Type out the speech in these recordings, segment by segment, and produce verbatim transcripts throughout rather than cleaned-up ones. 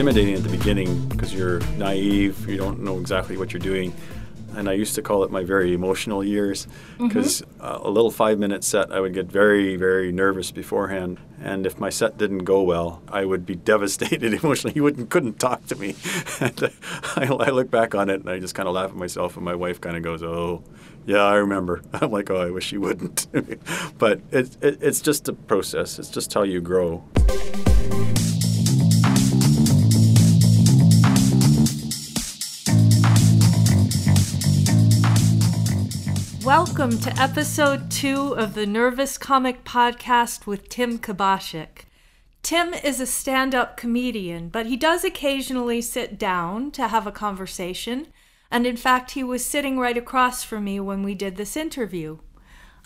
intimidating at the beginning because you're naive, you don't know exactly what you're doing. And I used to call it my very emotional years because mm-hmm. uh, a little five-minute set, I would get very, very nervous beforehand. And if my set didn't go well, I would be devastated emotionally. He wouldn't, couldn't talk to me. And I, I look back on it, and I just kind of laugh at myself, and my wife kind of goes, oh, yeah, I remember. I'm like, oh, I wish you wouldn't. But it, it, it's just a process. It's just how you grow. Welcome to episode two of the Nervous Comic Podcast with Tim Kubasek. Tim is a stand-up comedian, but he does occasionally sit down to have a conversation, and in fact, he was sitting right across from me when we did this interview.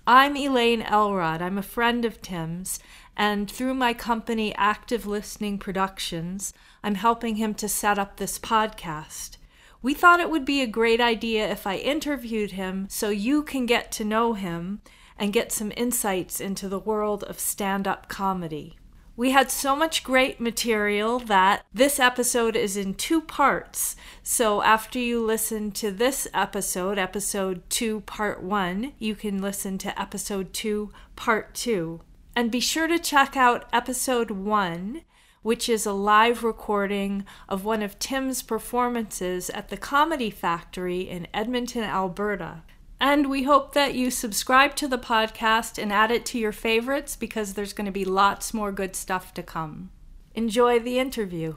I'm Elaine Elrod. I'm a friend of Tim's, and through my company, Active Listening Productions, I'm helping him to set up this podcast. We thought it would be a great idea if I interviewed him so you can get to know him and get some insights into the world of stand-up comedy. We had so much great material that this episode is in two parts. So after you listen to this episode, episode two, part one, you can listen to episode two, part two. And be sure to check out episode one, which is a live recording of one of Tim's performances at the Comedy Factory in Edmonton, Alberta. And we hope that you subscribe to the podcast and add it to your favorites because there's going to be lots more good stuff to come. Enjoy the interview.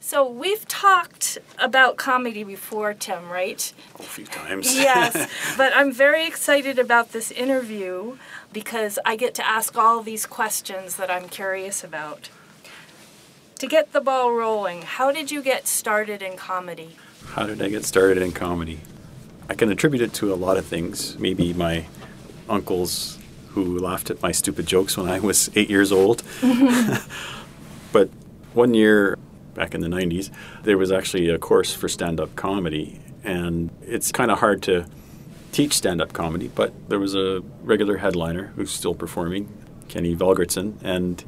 So we've talked about comedy before, Tim, right? A few times. Yes, but I'm very excited about this interview because I get to ask all these questions that I'm curious about. To get the ball rolling, how did you get started in comedy? How did I get started in comedy? I can attribute it to a lot of things. Maybe my uncles who laughed at my stupid jokes when I was eight years old. But one year, back in the nineties, there was actually a course for stand-up comedy. And it's kind of hard to teach stand-up comedy, but there was a regular headliner who's still performing, Kenny Velgertsen, and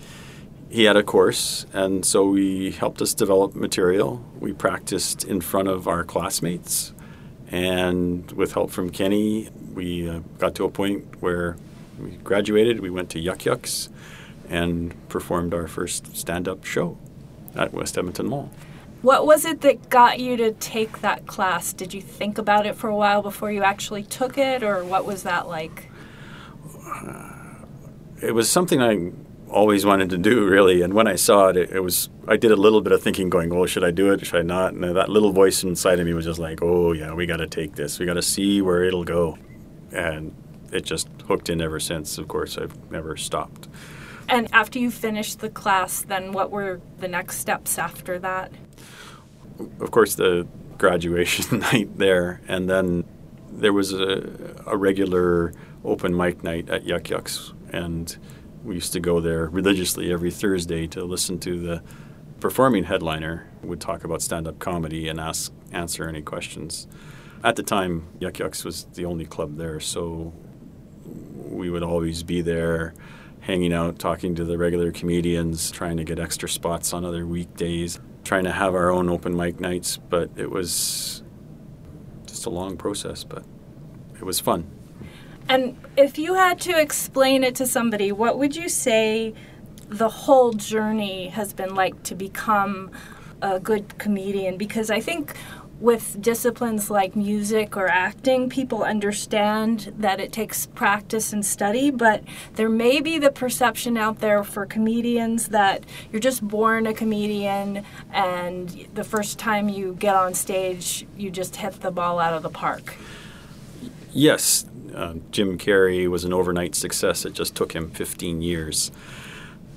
he had a course, and so he helped us develop material. We practiced in front of our classmates, and with help from Kenny, we uh, got to a point where we graduated. We went to Yuck Yucks and performed our first stand-up show at West Edmonton Mall. What was it that got you to take that class? Did you think about it for a while before you actually took it, or what was that like? Uh, it was something I always wanted to do, really, and when I saw it, it, it was, I did a little bit of thinking going, oh, should I do it, should I not? And that little voice inside of me was just like, oh yeah, we got to take this, we got to see where it'll go. And it just hooked in ever since. Of course, I've never stopped. And after you finished the class, then what were the next steps after that? Of course, the graduation night there, and then there was a, a regular open mic night at Yuck Yucks, and we used to go there religiously every Thursday to listen to the performing headliner. We'd talk about stand-up comedy and ask, answer any questions. At the time, Yuck Yucks was the only club there, so we would always be there hanging out, talking to the regular comedians, trying to get extra spots on other weekdays, trying to have our own open mic nights. But it was just a long process, but it was fun. And if you had to explain it to somebody, what would you say the whole journey has been like to become a good comedian? Because I think with disciplines like music or acting, people understand that it takes practice and study, but there may be the perception out there for comedians that you're just born a comedian and the first time you get on stage, you just hit the ball out of the park. Yes. Uh, Jim Carrey was an overnight success. It just took him fifteen years.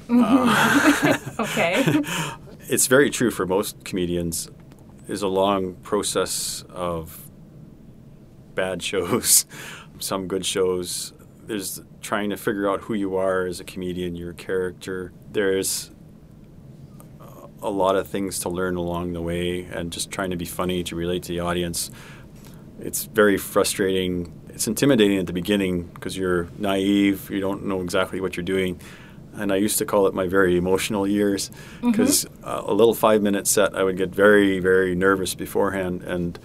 Uh, okay. It's very true for most comedians. There's a long process of bad shows, some good shows. There's trying to figure out who you are as a comedian, your character. There's a lot of things to learn along the way and just trying to be funny, to relate to the audience. It's very frustrating. It's intimidating at the beginning because you're naive, you don't know exactly what you're doing. and I used to call it my very emotional years, because mm-hmm. uh, a little five-minute set, I would get very, very nervous beforehand, and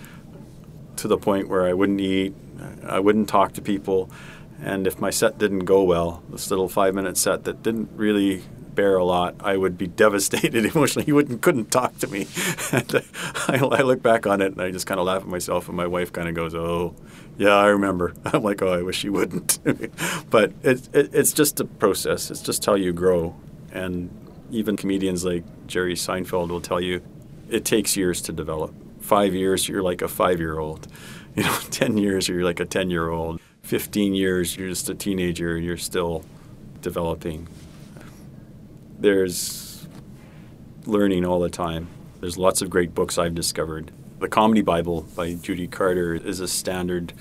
to the point where I wouldn't eat, I wouldn't talk to people, and if my set didn't go well, this little five-minute set that didn't really bear a lot, I would be devastated emotionally. He wouldn't, couldn't talk to me. And I, I look back on it, and I just kind of laugh at myself, and my wife kind of goes, oh, yeah, I remember. I'm like, oh, I wish you wouldn't. But it, it, it's just a process. It's just how you grow. And even comedians like Jerry Seinfeld will tell you, it takes years to develop. Five years, you're like a five-year-old. You know, ten years, you're like a ten-year-old. Fifteen years, you're just a teenager. You're still developing. There's learning all the time. There's lots of great books I've discovered. The Comedy Bible by Judy Carter is a standard,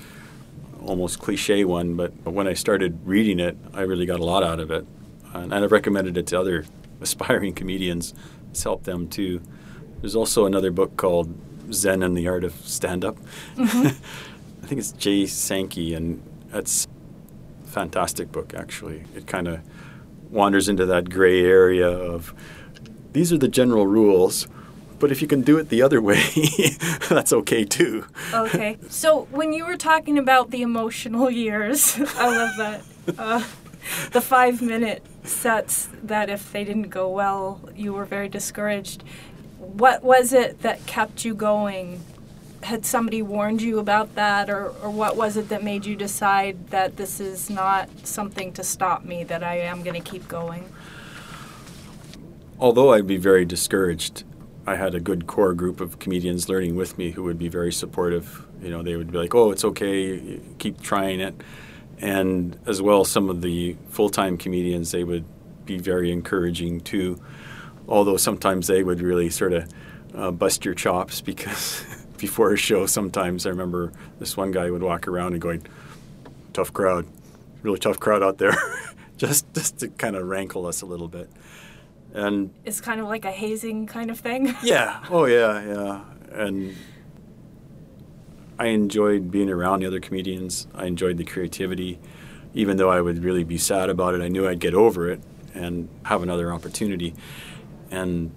almost cliche one, but when I started reading it, I really got a lot out of it. And I've recommended it to other aspiring comedians. It's helped them too. There's also another book called Zen and the Art of Stand-Up. Mm-hmm. I think it's Jay Sankey, and that's a fantastic book, actually. It kind of wanders into that gray area of, these are the general rules, but if you can do it the other way, that's okay too. Okay. So when you were talking about the emotional years, I love that. Uh, the five-minute sets that if they didn't go well, you were very discouraged. What was it that kept you going? Had somebody warned you about that, or, or what was it that made you decide that this is not something to stop me, that I am going to keep going? Although I'd be very discouraged, I had a good core group of comedians learning with me who would be very supportive. You know, they would be like, oh, it's okay, keep trying it. And as well, some of the full-time comedians, they would be very encouraging too, although sometimes they would really sort of uh, bust your chops because... before a show, sometimes I remember this one guy would walk around and going, tough crowd, really tough crowd out there, just just to kind of rankle us a little bit. And it's kind of like a hazing kind of thing. Yeah. Oh, yeah, yeah. And I enjoyed being around the other comedians. I enjoyed the creativity. Even though I would really be sad about it, I knew I'd get over it and have another opportunity. And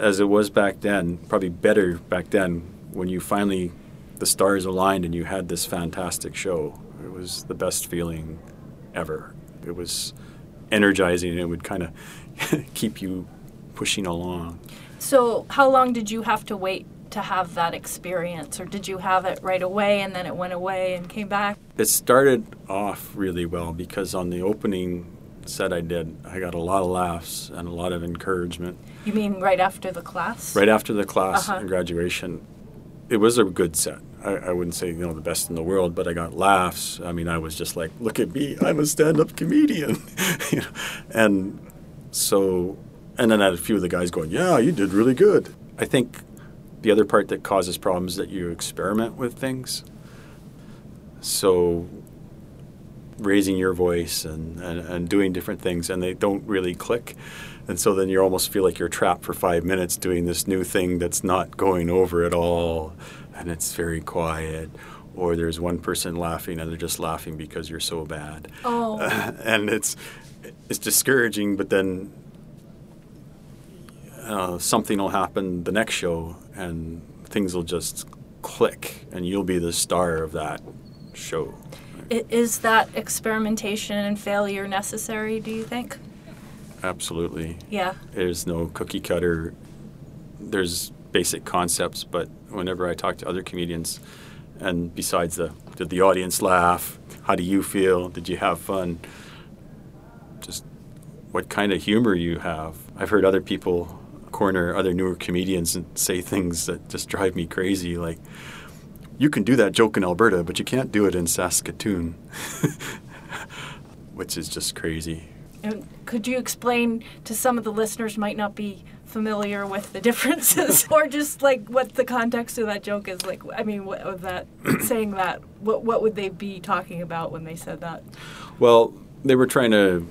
as it was back then, probably better back then, when you finally, the stars aligned and you had this fantastic show. It was the best feeling ever. It was energizing, and it would kind of keep you pushing along. So how long did you have to wait to have that experience? Or did you have it right away and then it went away and came back? It started off really well, because on the opening set I did, I got a lot of laughs and a lot of encouragement. You mean right after the class? Right after the class uh-huh. and graduation. It was a good set. I, I wouldn't say, you know, the best in the world, but I got laughs. I mean, I was just like, look at me, I'm a stand-up comedian. You know? And so, and then I had a few of the guys going, yeah, you did really good. I think the other part that causes problems is that you experiment with things. So raising your voice and, and, and doing different things, and they don't really click. And so then you almost feel like you're trapped for five minutes doing this new thing that's not going over at all, and it's very quiet. Or there's one person laughing, and they're just laughing because you're so bad. Oh. Uh, and it's it's discouraging, but then uh, something will happen the next show, and things will just click, and you'll be the star of that show. Is that experimentation and failure necessary, do you think? Absolutely. Yeah. There's no cookie cutter. There's basic concepts, but whenever I talk to other comedians, and besides the, did the audience laugh? How do you feel? Did you have fun? Just what kind of humor you have. I've heard other people corner other newer comedians and say things that just drive me crazy, like, you can do that joke in Alberta, but you can't do it in Saskatoon, which is just crazy. And could you explain to some of the listeners might not be familiar with the differences, or just like what the context of that joke is? Like, I mean, what, of that saying that, what what would they be talking about when they said that? Well, they were trying to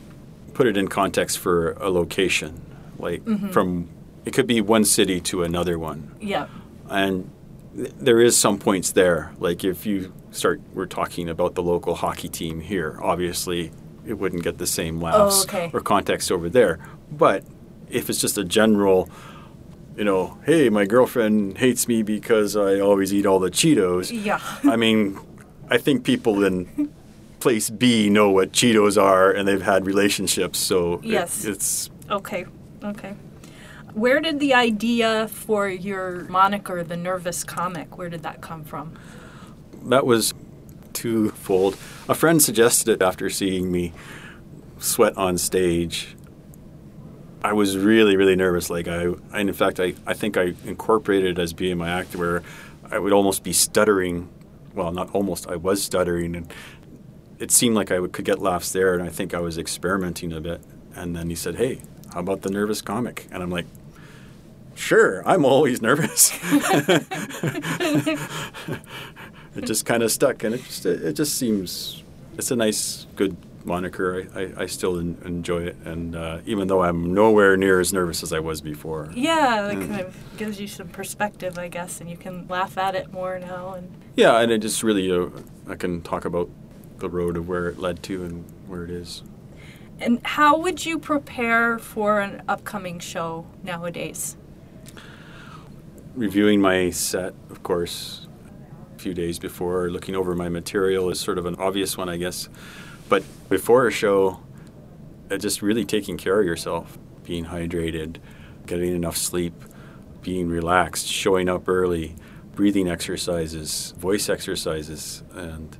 put it in context for a location, like mm-hmm. from it could be one city to another one. Yeah, and there is some points there. Like if you start, we're talking about the local hockey team here. Obviously, it wouldn't get the same laughs oh, okay. or context over there. But if it's just a general, you know, hey, my girlfriend hates me because I always eat all the Cheetos. Yeah. I mean, I think people in place B know what Cheetos are and they've had relationships. So yes. it, it's... Okay, okay. Where did the idea for your moniker, The Nervous Comic, where did that come from? That was twofold. A friend suggested it after seeing me sweat on stage. I was really, really nervous. Like I, I in fact, I, I think I incorporated it as being my act where I would almost be stuttering. Well, not almost. I was stuttering, and it seemed like I would, could get laughs there, and I think I was experimenting a bit. And then he said, hey, how about The Nervous Comic? And I'm like, sure, I'm always nervous. It just kind of stuck, and it just, it just seems, it's a nice, good moniker. I, I, I still in, enjoy it, and uh, even though I'm nowhere near as nervous as I was before. Yeah, it mm. kind of gives you some perspective, I guess, and you can laugh at it more now. And yeah, and it just really, uh, I can talk about the road of where it led to and where it is. And how would you prepare for an upcoming show nowadays? Reviewing my set, of course, a few days before. Looking over my material is sort of an obvious one, I guess. But before a show, just really taking care of yourself, being hydrated, getting enough sleep, being relaxed, showing up early, breathing exercises, voice exercises, and...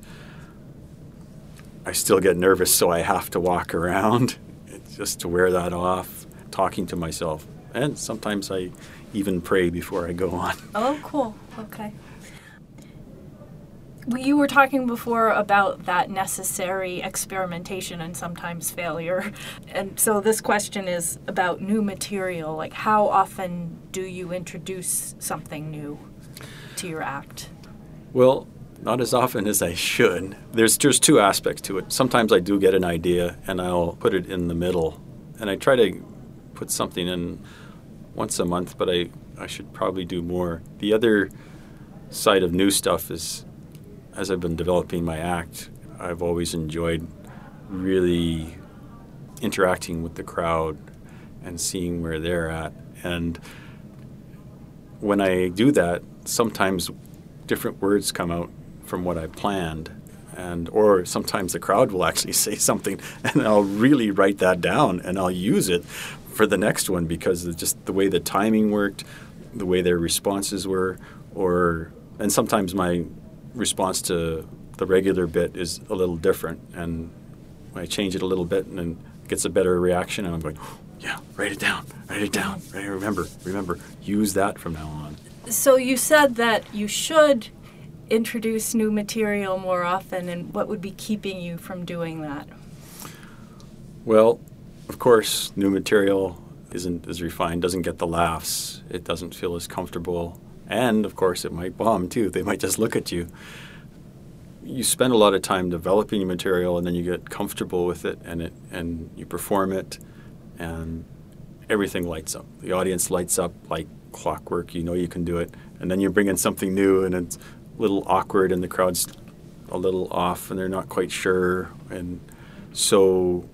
I still get nervous, so I have to walk around just to wear that off, talking to myself. And sometimes I even pray before I go on. Oh, cool. Okay. You were talking before about that necessary experimentation and sometimes failure. And so this question is about new material. Like, how often do you introduce something new to your act? Well... Not as often as I should. There's there's two aspects to it. Sometimes I do get an idea and I'll put it in the middle. And I try to put something in once a month, but I, I should probably do more. The other side of new stuff is, as I've been developing my act, I've always enjoyed really interacting with the crowd and seeing where they're at. And when I do that, sometimes different words come out from what I planned, and or sometimes the crowd will actually say something, and I'll really write that down and I'll use it for the next one because of just the way the timing worked, the way their responses were, or and sometimes my response to the regular bit is a little different, and I change it a little bit and then it gets a better reaction, and I'm going, oh, yeah, write it down, write it down, remember, remember, use that from now on. So you said that you should introduce new material more often, and what would be keeping you from doing that? Well, of course, new material isn't as refined, doesn't get the laughs, it doesn't feel as comfortable, and of course it might bomb too. They might just look at you. You spend a lot of time developing your material, and then you get comfortable with it, and it and you perform it, and everything lights up. The audience lights up like clockwork. You know you can do it, and then you bring in something new, and it's a little awkward, and the crowd's a little off, and they're not quite sure, and so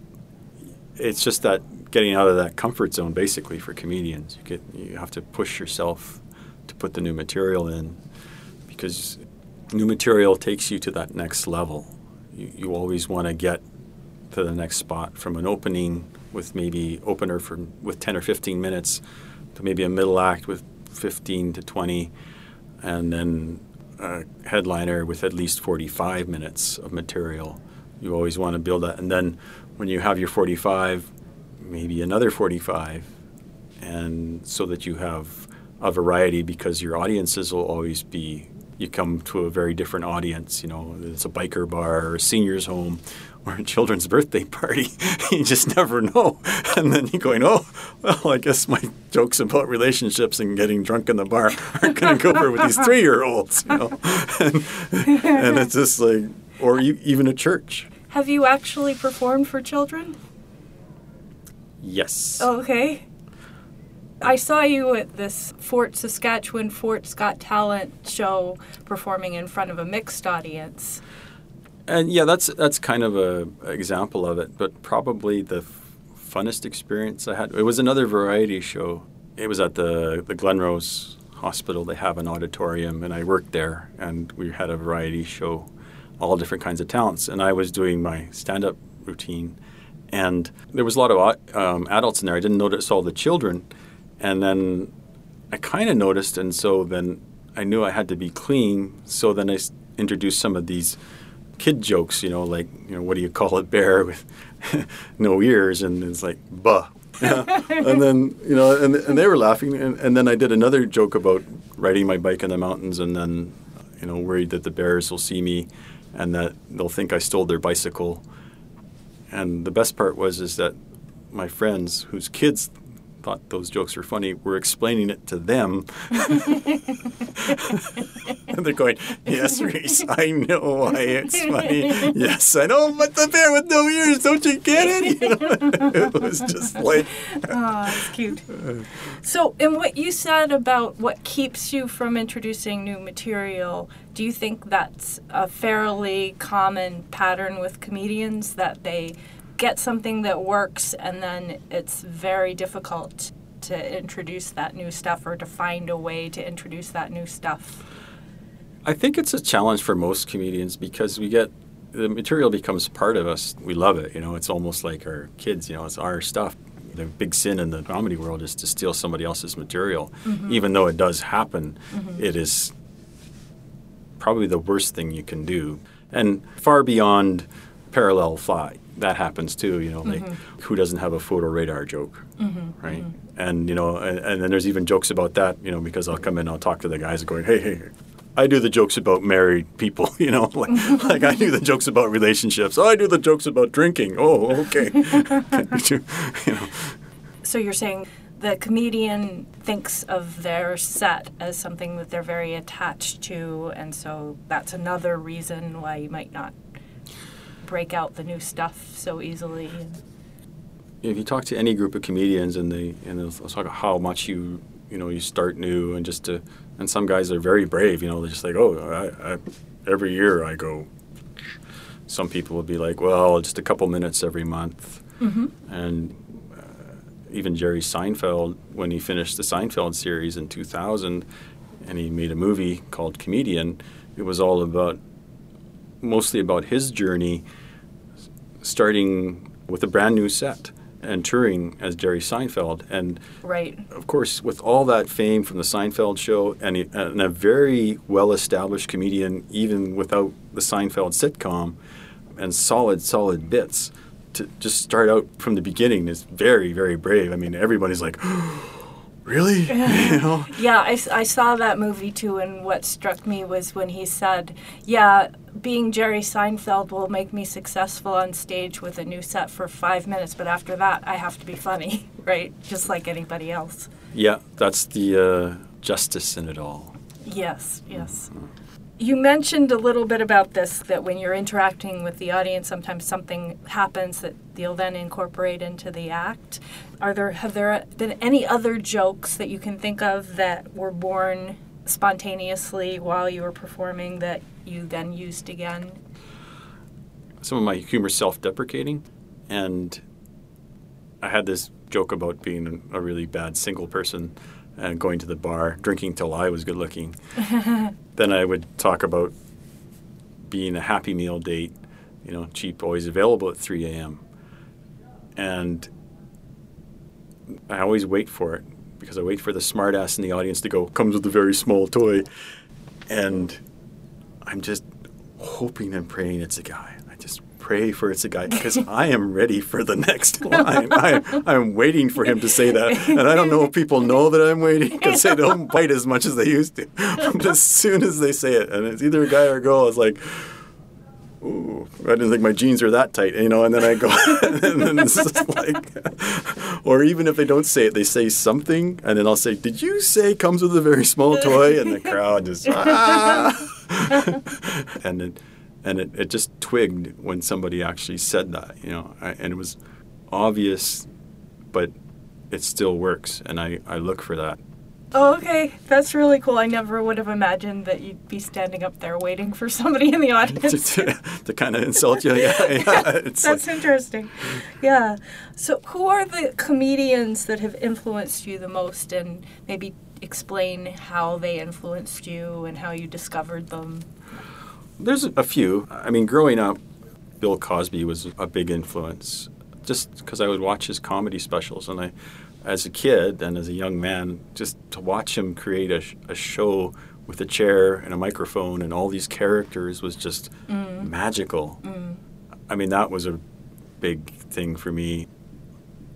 it's just that getting out of that comfort zone, basically, for comedians. You get you have to push yourself to put the new material in, because new material takes you to that next level. You, you always want to get to the next spot from an opening with maybe opener for with ten or fifteen minutes. To maybe a middle act with fifteen to twenty, and then a headliner with at least forty-five minutes of material. You always want to build that. And then when you have your forty-five, maybe another forty-five, and so that you have a variety, because your audiences will always be, you come to a very different audience. You know, it's a biker bar or a senior's home or a children's birthday party. You just never know. And then you're going, oh, well, I guess my jokes about relationships and getting drunk in the bar aren't going to go over with these three-year-olds, you know. And, and it's just like, or you, even a church. Have you actually performed for children? Yes. Okay. I saw you at this Fort Saskatchewan Fort's Got Talent show performing in front of a mixed audience. And yeah, that's that's kind of a example of it. But probably the f- funnest experience I had, it was another variety show. It was at the the Glenrose Hospital. They have an auditorium, and I worked there, and we had a variety show, all different kinds of talents. And I was doing my stand-up routine, and there was a lot of um, adults in there. I didn't notice all the children, and then I kind of noticed, and so then I knew I had to be clean. So then I s- introduced some of these kid jokes, you know, like, you know, what do you call a bear with no ears? And it's like, buh. And then, you know, and and they were laughing. And, and then I did another joke about riding my bike in the mountains and then, you know, worried that the bears will see me and that they'll think I stole their bicycle. And the best part was is that my friends whose kids thought those jokes were funny were explaining it to them. And they're going, yes, Reese, I know why it's funny. Yes, I know, but the bear with no ears, don't you get it? You know? It was just like... Oh, that's cute. So, and what you said about what keeps you from introducing new material, do you think that's a fairly common pattern with comedians, that they get something that works and then it's very difficult to introduce that new stuff or to find a way to introduce that new stuff? I think it's a challenge for most comedians because we get, the material becomes part of us. We love it, you know, it's almost like our kids, you know, it's our stuff. The big sin in the comedy world is to steal somebody else's material. Mm-hmm. Even though it does happen, mm-hmm. It is probably the worst thing you can do. And far beyond parallel fly. That happens too, you know, like mm-hmm. Who doesn't have a photo radar joke, mm-hmm, right? Mm-hmm. And, you know, and, and then there's even jokes about that, you know, because I'll come in, I'll talk to the guys going, hey, hey, I do the jokes about married people, you know, like, like I do the jokes about relationships. Oh, I do the jokes about drinking. Oh, okay. You know. So you're saying the comedian thinks of their set as something that they're very attached to, and so that's another reason why you might not break out the new stuff so easily. If you talk to any group of comedians and they and they'll talk about how much you you know you start new and just to and some guys are very brave, you know, they're just like, oh, I, I every year I go. Some people will be like, well, just a couple minutes every month, mm-hmm. and uh, even Jerry Seinfeld, when he finished the Seinfeld series in two thousand, and he made a movie called Comedian, it was all about mostly about his journey. Starting with a brand new set and touring as Jerry Seinfeld. And right. Of course, with all that fame from the Seinfeld show and a, and a very well-established comedian, even without the Seinfeld sitcom, and solid, solid bits, to just start out from the beginning is very, very brave. I mean, everybody's like, really? You know? Yeah, I, I saw that movie too, and what struck me was when he said, yeah, being Jerry Seinfeld will make me successful on stage with a new set for five minutes, but after that I have to be funny, right? Just like anybody else. Yeah, that's the uh, justice in it all. Yes, yes. Mm-hmm. You mentioned a little bit about this, that when you're interacting with the audience, sometimes something happens that you'll then incorporate into the act. Are there have there been any other jokes that you can think of that were born spontaneously while you were performing that you then used again? Some of my humor is self-deprecating, and I had this joke about being a really bad single person and going to the bar, drinking till I was good looking. Then I would talk about being a Happy Meal date, you know, cheap, always available at three a.m. And I always wait for it because I wait for the smart ass in the audience to go, comes with a very small toy. And I'm just hoping and praying it's a guy. I just pray for it's a guy because I am ready for the next line. I, I'm waiting for him to say that. And I don't know if people know that I'm waiting because they don't bite as much as they used to. But as soon as they say it, and it's either a guy or a girl, it's like, ooh, I didn't think my jeans were that tight, you know, and then I go, and then it's just like, or even if they don't say it, they say something, and then I'll say, did you say comes with a very small toy? And the crowd just, ah! and it, and it, it just twigged when somebody actually said that, you know, I, and it was obvious, but it still works, and I, I look for that. Oh, okay. That's really cool. I never would have imagined that you'd be standing up there waiting for somebody in the audience. to, to, to kind of insult you. Yeah, yeah. It's That's like... interesting. Yeah. So who are the comedians that have influenced you the most, and maybe explain how they influenced you and how you discovered them? There's a few. I mean, growing up, Bill Cosby was a big influence just because I would watch his comedy specials, and I as a kid and as a young man, just to watch him create a, sh a show with a chair and a microphone and all these characters was just mm. magical. Mm. I mean, that was a big thing for me.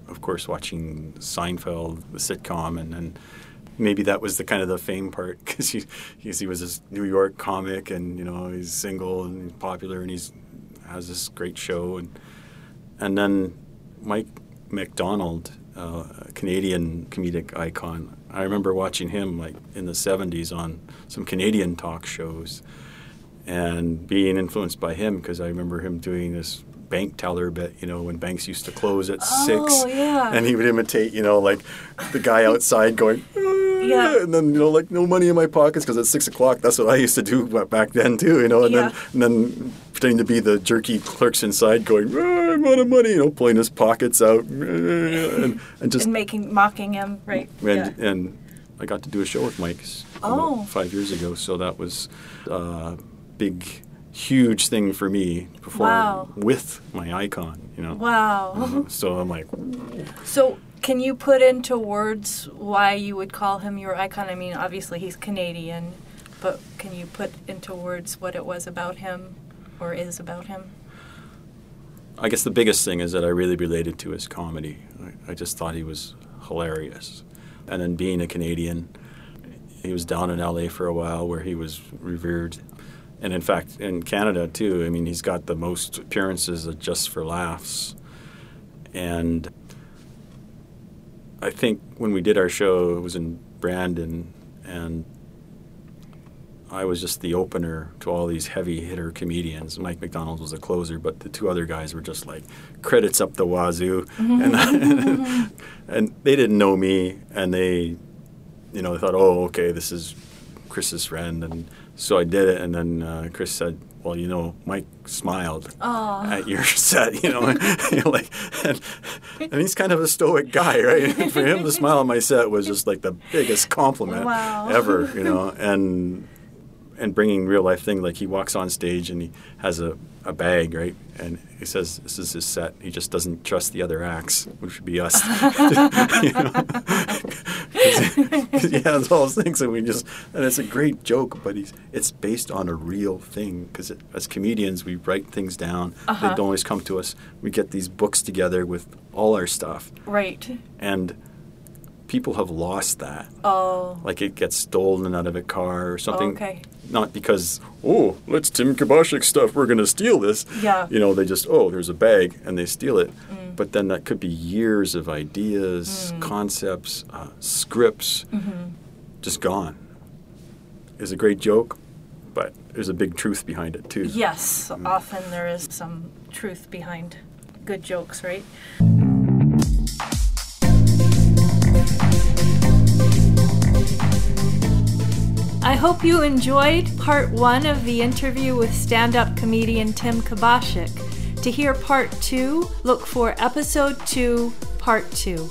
Of course, watching Seinfeld, the sitcom, and then maybe that was the kind of the fame part, because he, he was this New York comic, and, you know, he's single and he's popular and he's has this great show. And, and then Mike McDonald, Uh, a Canadian comedic icon. I remember watching him like in the seventies on some Canadian talk shows and being influenced by him, because I remember him doing this bank teller bit, you know, when banks used to close at oh, six. Yeah. And he would imitate, you know, like the guy outside going, yeah. And then, you know, like, no money in my pockets, because at six o'clock, that's what I used to do back then too, you know, and, yeah. then, and then pretending to be the jerky clerks inside going, ah, I'm out of money, you know, pulling his pockets out. And, and just and making, mocking him, right? And, yeah. and I got to do a show with Mike's oh. five years ago, so that was a big, huge thing for me before wow. with my icon, you know. Wow. Mm-hmm. So I'm like... So... Can you put into words why you would call him your icon? I mean, obviously he's Canadian, but can you put into words what it was about him or is about him? I guess the biggest thing is that I really related to his comedy. I, I just thought he was hilarious. And then being a Canadian, he was down in L A for a while where he was revered. And in fact, in Canada too, I mean, he's got the most appearances of Just for Laughs. And... I think when we did our show, it was in Brandon, and I was just the opener to all these heavy hitter comedians. Mike McDonald was the closer, but the two other guys were just like credits up the wazoo, and, and, and they didn't know me, and they, you know, they thought, oh, okay, this is Chris's friend, and so I did it, and then uh, Chris said, well, you know, Mike smiled Aww. At your set, you know, and, you know, like, and, and he's kind of a stoic guy, right? And for him to smile on my set was just like the biggest compliment wow. ever, you know, and and bringing real life things, like he walks on stage and he has a, a bag, right? And he says, this is his set. He just doesn't trust the other acts, which would be us. You know? Cause he has all those things, and we just, and it's a great joke, but he's, it's based on a real thing, because as comedians, we write things down. Uh-huh. They don't always come to us. We get these books together with all our stuff. Right. And people have lost that. Oh. Like it gets stolen out of a car or something. Oh, okay. Not because, oh, let's Tim Kubasek stuff, we're going to steal this. Yeah. You know, they just, oh, there's a bag, and they steal it. Mm. But then that could be years of ideas, mm. concepts, uh, scripts, mm-hmm. just gone. It's a great joke, but there's a big truth behind it, too. Yes, mm. often there is some truth behind good jokes, right? I hope you enjoyed part one of the interview with stand-up comedian Tim Kubasek. To hear part two, look for episode two, part two.